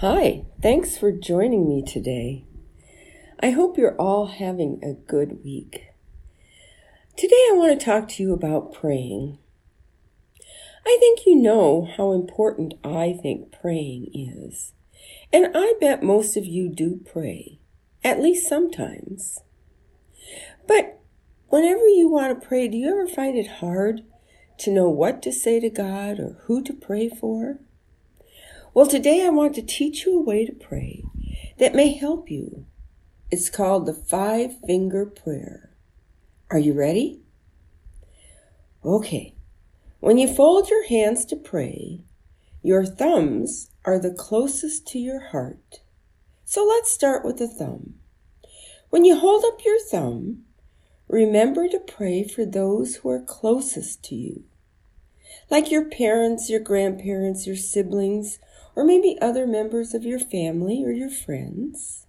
Hi, thanks for joining me today. I hope you're all having a good week. Today I want to talk to you about praying. I think you know how important I think praying is. And I bet most of you do pray, at least sometimes. But whenever you want to pray, do you ever find it hard to know what to say to God or who to pray for? Well, today I want to teach you a way to pray that may help you. It's called the 5-finger prayer. Are you ready? Okay. When you fold your hands to pray, your thumbs are the closest to your heart. So let's start with the thumb. When you hold up your thumb, remember to pray for those who are closest to you, like your parents, your grandparents, your siblings, or maybe other members of your family or your friends.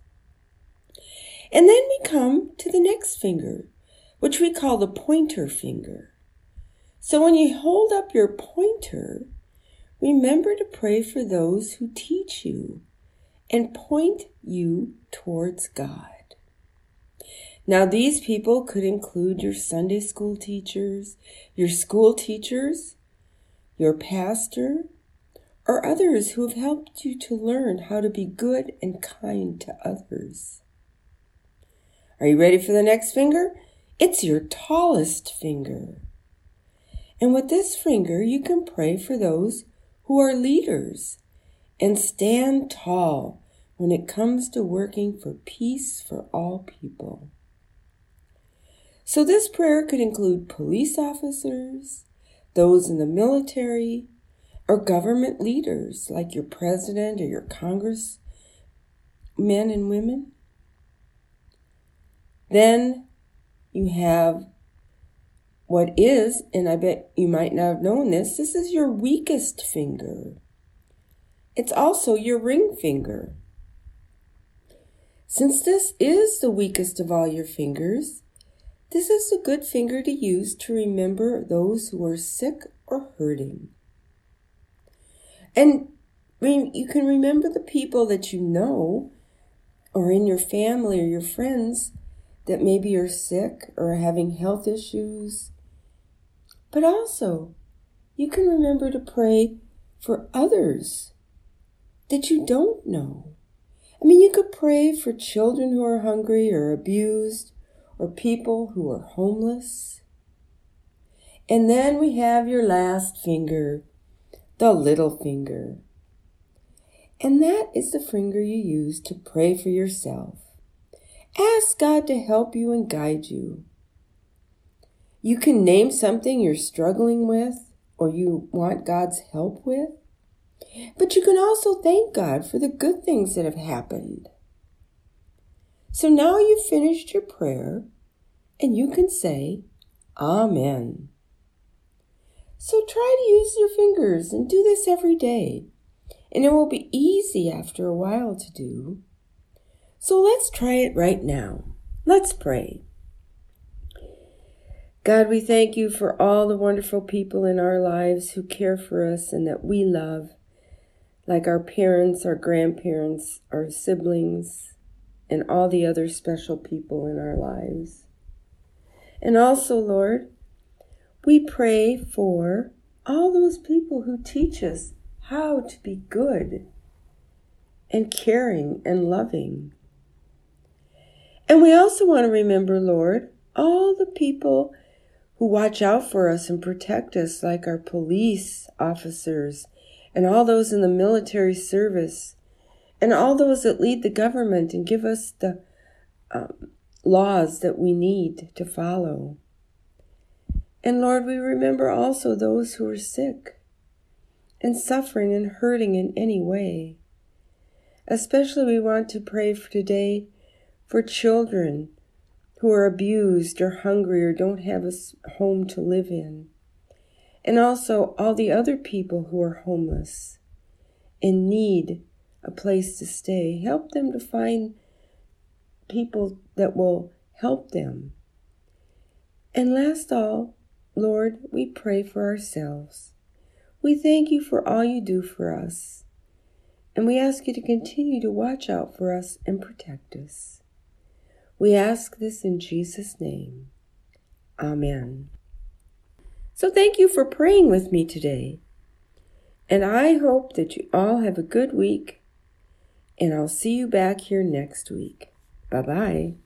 And then we come to the next finger, which we call the pointer finger. So when you hold up your pointer, remember to pray for those who teach you and point you towards God. Now, these people could include your Sunday school teachers, your school teachers, your pastor, or others who have helped you to learn how to be good and kind to others. Are you ready for the next finger? It's your tallest finger. And with this finger, you can pray for those who are leaders and stand tall when it comes to working for peace for all people. So this prayer could include police officers, those in the military, or government leaders like your president or your congressmen and women. Then you have what is, and I bet you might not have known this is your weakest finger. It's also your ring finger. Since this is the weakest of all your fingers, this is a good finger to use to remember those who are sick or hurting. And you can remember the people that you know or in your family or your friends that maybe are sick or are having health issues. But also, you can remember to pray for others that you don't know. I mean, you could pray for children who are hungry or abused, or people who are homeless. And then we have your last finger, the little finger. And that is the finger you use to pray for yourself. Ask God to help you and guide you. You can name something you're struggling with or you want God's help with, but you can also thank God for the good things that have happened. So now you've finished your prayer, and you can say, Amen. So try to use your fingers and do this every day, and it will be easy after a while to do. So let's try it right now. Let's pray. God, we thank you for all the wonderful people in our lives who care for us and that we love, like our parents, our grandparents, our siblings, and all the other special people in our lives. And also, Lord, we pray for all those people who teach us how to be good and caring and loving. And we also want to remember, Lord, all the people who watch out for us and protect us, like our police officers and all those in the military service, and all those that lead the government and give us the laws that we need to follow. And Lord, we remember also those who are sick and suffering and hurting in any way. Especially we want to pray for today for children who are abused or hungry or don't have a home to live in. And also all the other people who are homeless and need a place to stay. Help them to find people that will help them. And last all, Lord, we pray for ourselves. We thank you for all you do for us. and we ask you to continue to watch out for us and protect us. We ask this in Jesus' name. Amen. So thank you for praying with me today. And I hope that you all have a good week. And I'll see you back here next week. Bye-bye.